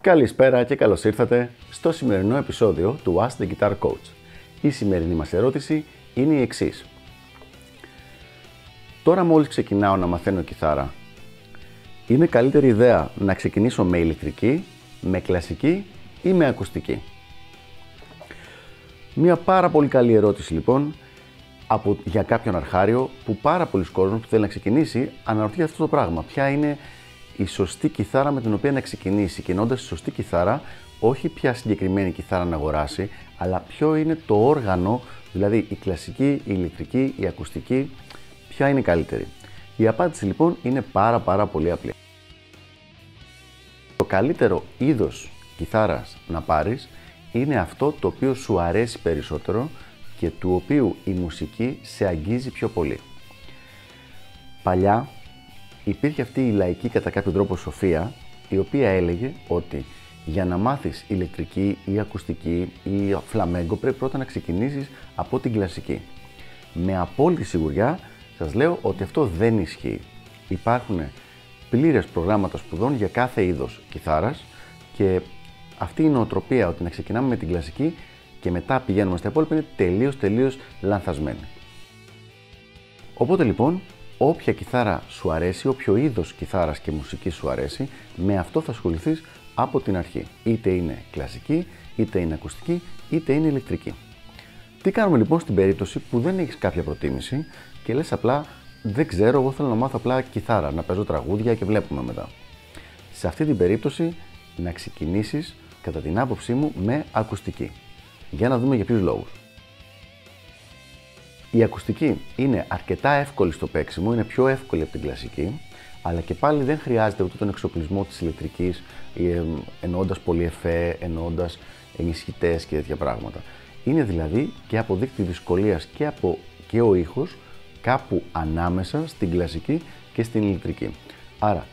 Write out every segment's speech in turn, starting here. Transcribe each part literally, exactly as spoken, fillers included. Καλησπέρα και καλώς ήρθατε στο σημερινό επεισόδιο του Ask the Guitar Coach. Η σημερινή μας ερώτηση είναι η εξής. Τώρα μόλις ξεκινάω να μαθαίνω κιθάρα, είναι καλύτερη ιδέα να ξεκινήσω με ηλεκτρική, με κλασική ή με ακουστική? Μια πάρα πολύ καλή ερώτηση λοιπόν από, για κάποιον αρχάριο που πάρα πολλοί κόσμος που θέλει να ξεκινήσει αναρωτιέται αυτό το πράγμα. Ποια είναι η σωστή κιθάρα με την οποία να ξεκινήσει, και εννοώντας σωστή κιθάρα, όχι ποια συγκεκριμένη κιθάρα να αγοράσει, αλλά ποιο είναι το όργανο, δηλαδή η κλασική, η ηλεκτρική, η ακουστική, ποια είναι η καλύτερη. Η απάντηση λοιπόν είναι πάρα πάρα πολύ απλή. Το καλύτερο είδος κιθάρας να πάρεις είναι αυτό το οποίο σου αρέσει περισσότερο και του οποίου η μουσική σε αγγίζει πιο πολύ. Παλιά υπήρχε αυτή η λαϊκή κατά κάποιο τρόπο σοφία, η οποία έλεγε ότι για να μάθεις ηλεκτρική ή ακουστική ή φλαμέγκο πρέπει πρώτα να ξεκινήσεις από την κλασική. Με απόλυτη σιγουριά σας λέω ότι αυτό δεν ισχύει. Υπάρχουν πλήρες προγράμματα σπουδών για κάθε είδος κιθάρας και αυτή η νοοτροπία ότι να ξεκινάμε με την κλασική και μετά πηγαίνουμε στα υπόλοιπα είναι τελείως τελείως λανθασμένη. Οπότε λοιπόν, όποια κιθάρα σου αρέσει, όποιο είδος κιθάρας και μουσική σου αρέσει, με αυτό θα ασχοληθείς από την αρχή. Είτε είναι κλασική, είτε είναι ακουστική, είτε είναι ηλεκτρική. Τι κάνουμε λοιπόν στην περίπτωση που δεν έχεις κάποια προτίμηση και λες απλά δεν ξέρω, εγώ θέλω να μάθω απλά κιθάρα, να παίζω τραγούδια και βλέπουμε μετά. Σε αυτή την περίπτωση να ξεκινήσεις, κατά την άποψή μου, με ακουστική. Για να δούμε για ποιους λόγους. Η ακουστική είναι αρκετά εύκολη στο παίξιμο, είναι πιο εύκολη από την κλασική, αλλά και πάλι δεν χρειάζεται ούτε τον εξοπλισμό της ηλεκτρικής, εννοώντας πολυεφέ, εννοώντας ενισχυτές και τέτοια πράγματα. Είναι δηλαδή και από δείκτη δυσκολίας και, από, και ο ήχος κάπου ανάμεσα στην κλασική και στην ηλεκτρική. Άρα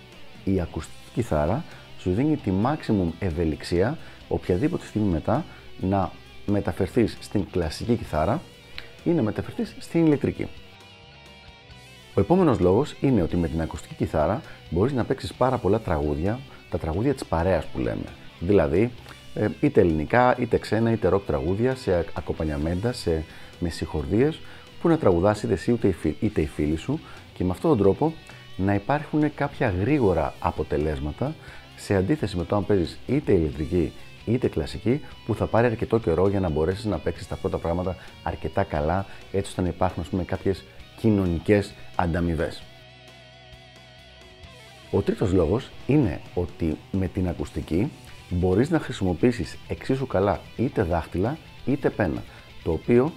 η ακουστική κιθάρα σου δίνει τη maximum ευελιξία οποιαδήποτε στιγμή μετά να μεταφερθείς στην κλασική κιθάρα ή να μεταφερθείς στην ηλεκτρική. Ο επόμενος λόγος είναι ότι με την ακουστική κιθάρα μπορείς να παίξεις πάρα πολλά τραγούδια, τα τραγούδια της παρέας που λέμε. Δηλαδή, είτε ελληνικά, είτε ξένα, είτε rock τραγούδια, σε ακοπανιαμέντα, σε, με συγχορδίες, που να τραγουδάς είτε εσύ είτε οι, φί, είτε οι φίλοι σου, και με αυτόν τον τρόπο να υπάρχουν κάποια γρήγορα αποτελέσματα, σε αντίθεση με το αν παίζεις είτε ηλεκτρική είτε κλασική, που θα πάρει αρκετό καιρό για να μπορέσεις να παίξεις τα πρώτα πράγματα αρκετά καλά, έτσι ώστε να υπάρχουν, ας πούμε, κάποιες κοινωνικές ανταμοιβές. Ο τρίτος λόγος είναι ότι με την ακουστική μπορείς να χρησιμοποιήσεις εξίσου καλά είτε δάχτυλα είτε πένα, το οποίο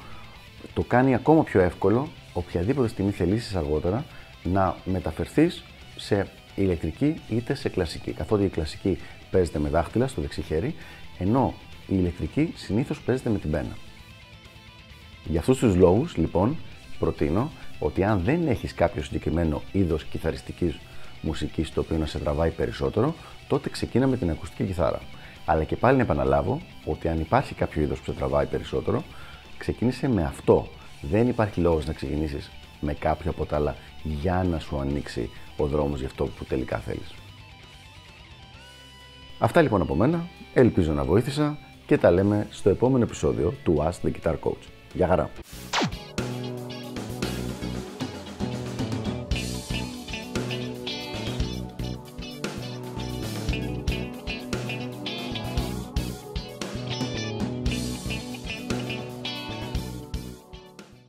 το κάνει ακόμα πιο εύκολο οποιαδήποτε στιγμή θελήσεις αργότερα να μεταφερθείς σε ηλεκτρική είτε σε κλασική, καθότι η κλασική παίζεται με δάχτυλα στο δεξί χέρι, ενώ η ηλεκτρική συνήθως παίζεται με την πένα. Για αυτούς τους λόγους, λοιπόν, προτείνω ότι αν δεν έχεις κάποιο συγκεκριμένο είδος κιθαριστικής μουσικής το οποίο να σε τραβάει περισσότερο, τότε ξεκίνα με την ακουστική κιθάρα. Αλλά και πάλι να επαναλάβω ότι αν υπάρχει κάποιο είδος που σε τραβάει περισσότερο, ξεκίνησε με αυτό. Δεν υπάρχει λόγος να ξεκινήσεις με κάποιο από τα άλλα για να σου ανοίξει ο δρόμος για αυτό που τελικά θέλεις. Αυτά λοιπόν από μένα, ελπίζω να βοήθησα και τα λέμε στο επόμενο επεισόδιο του Ask the Guitar Coach. Γεια χαρά!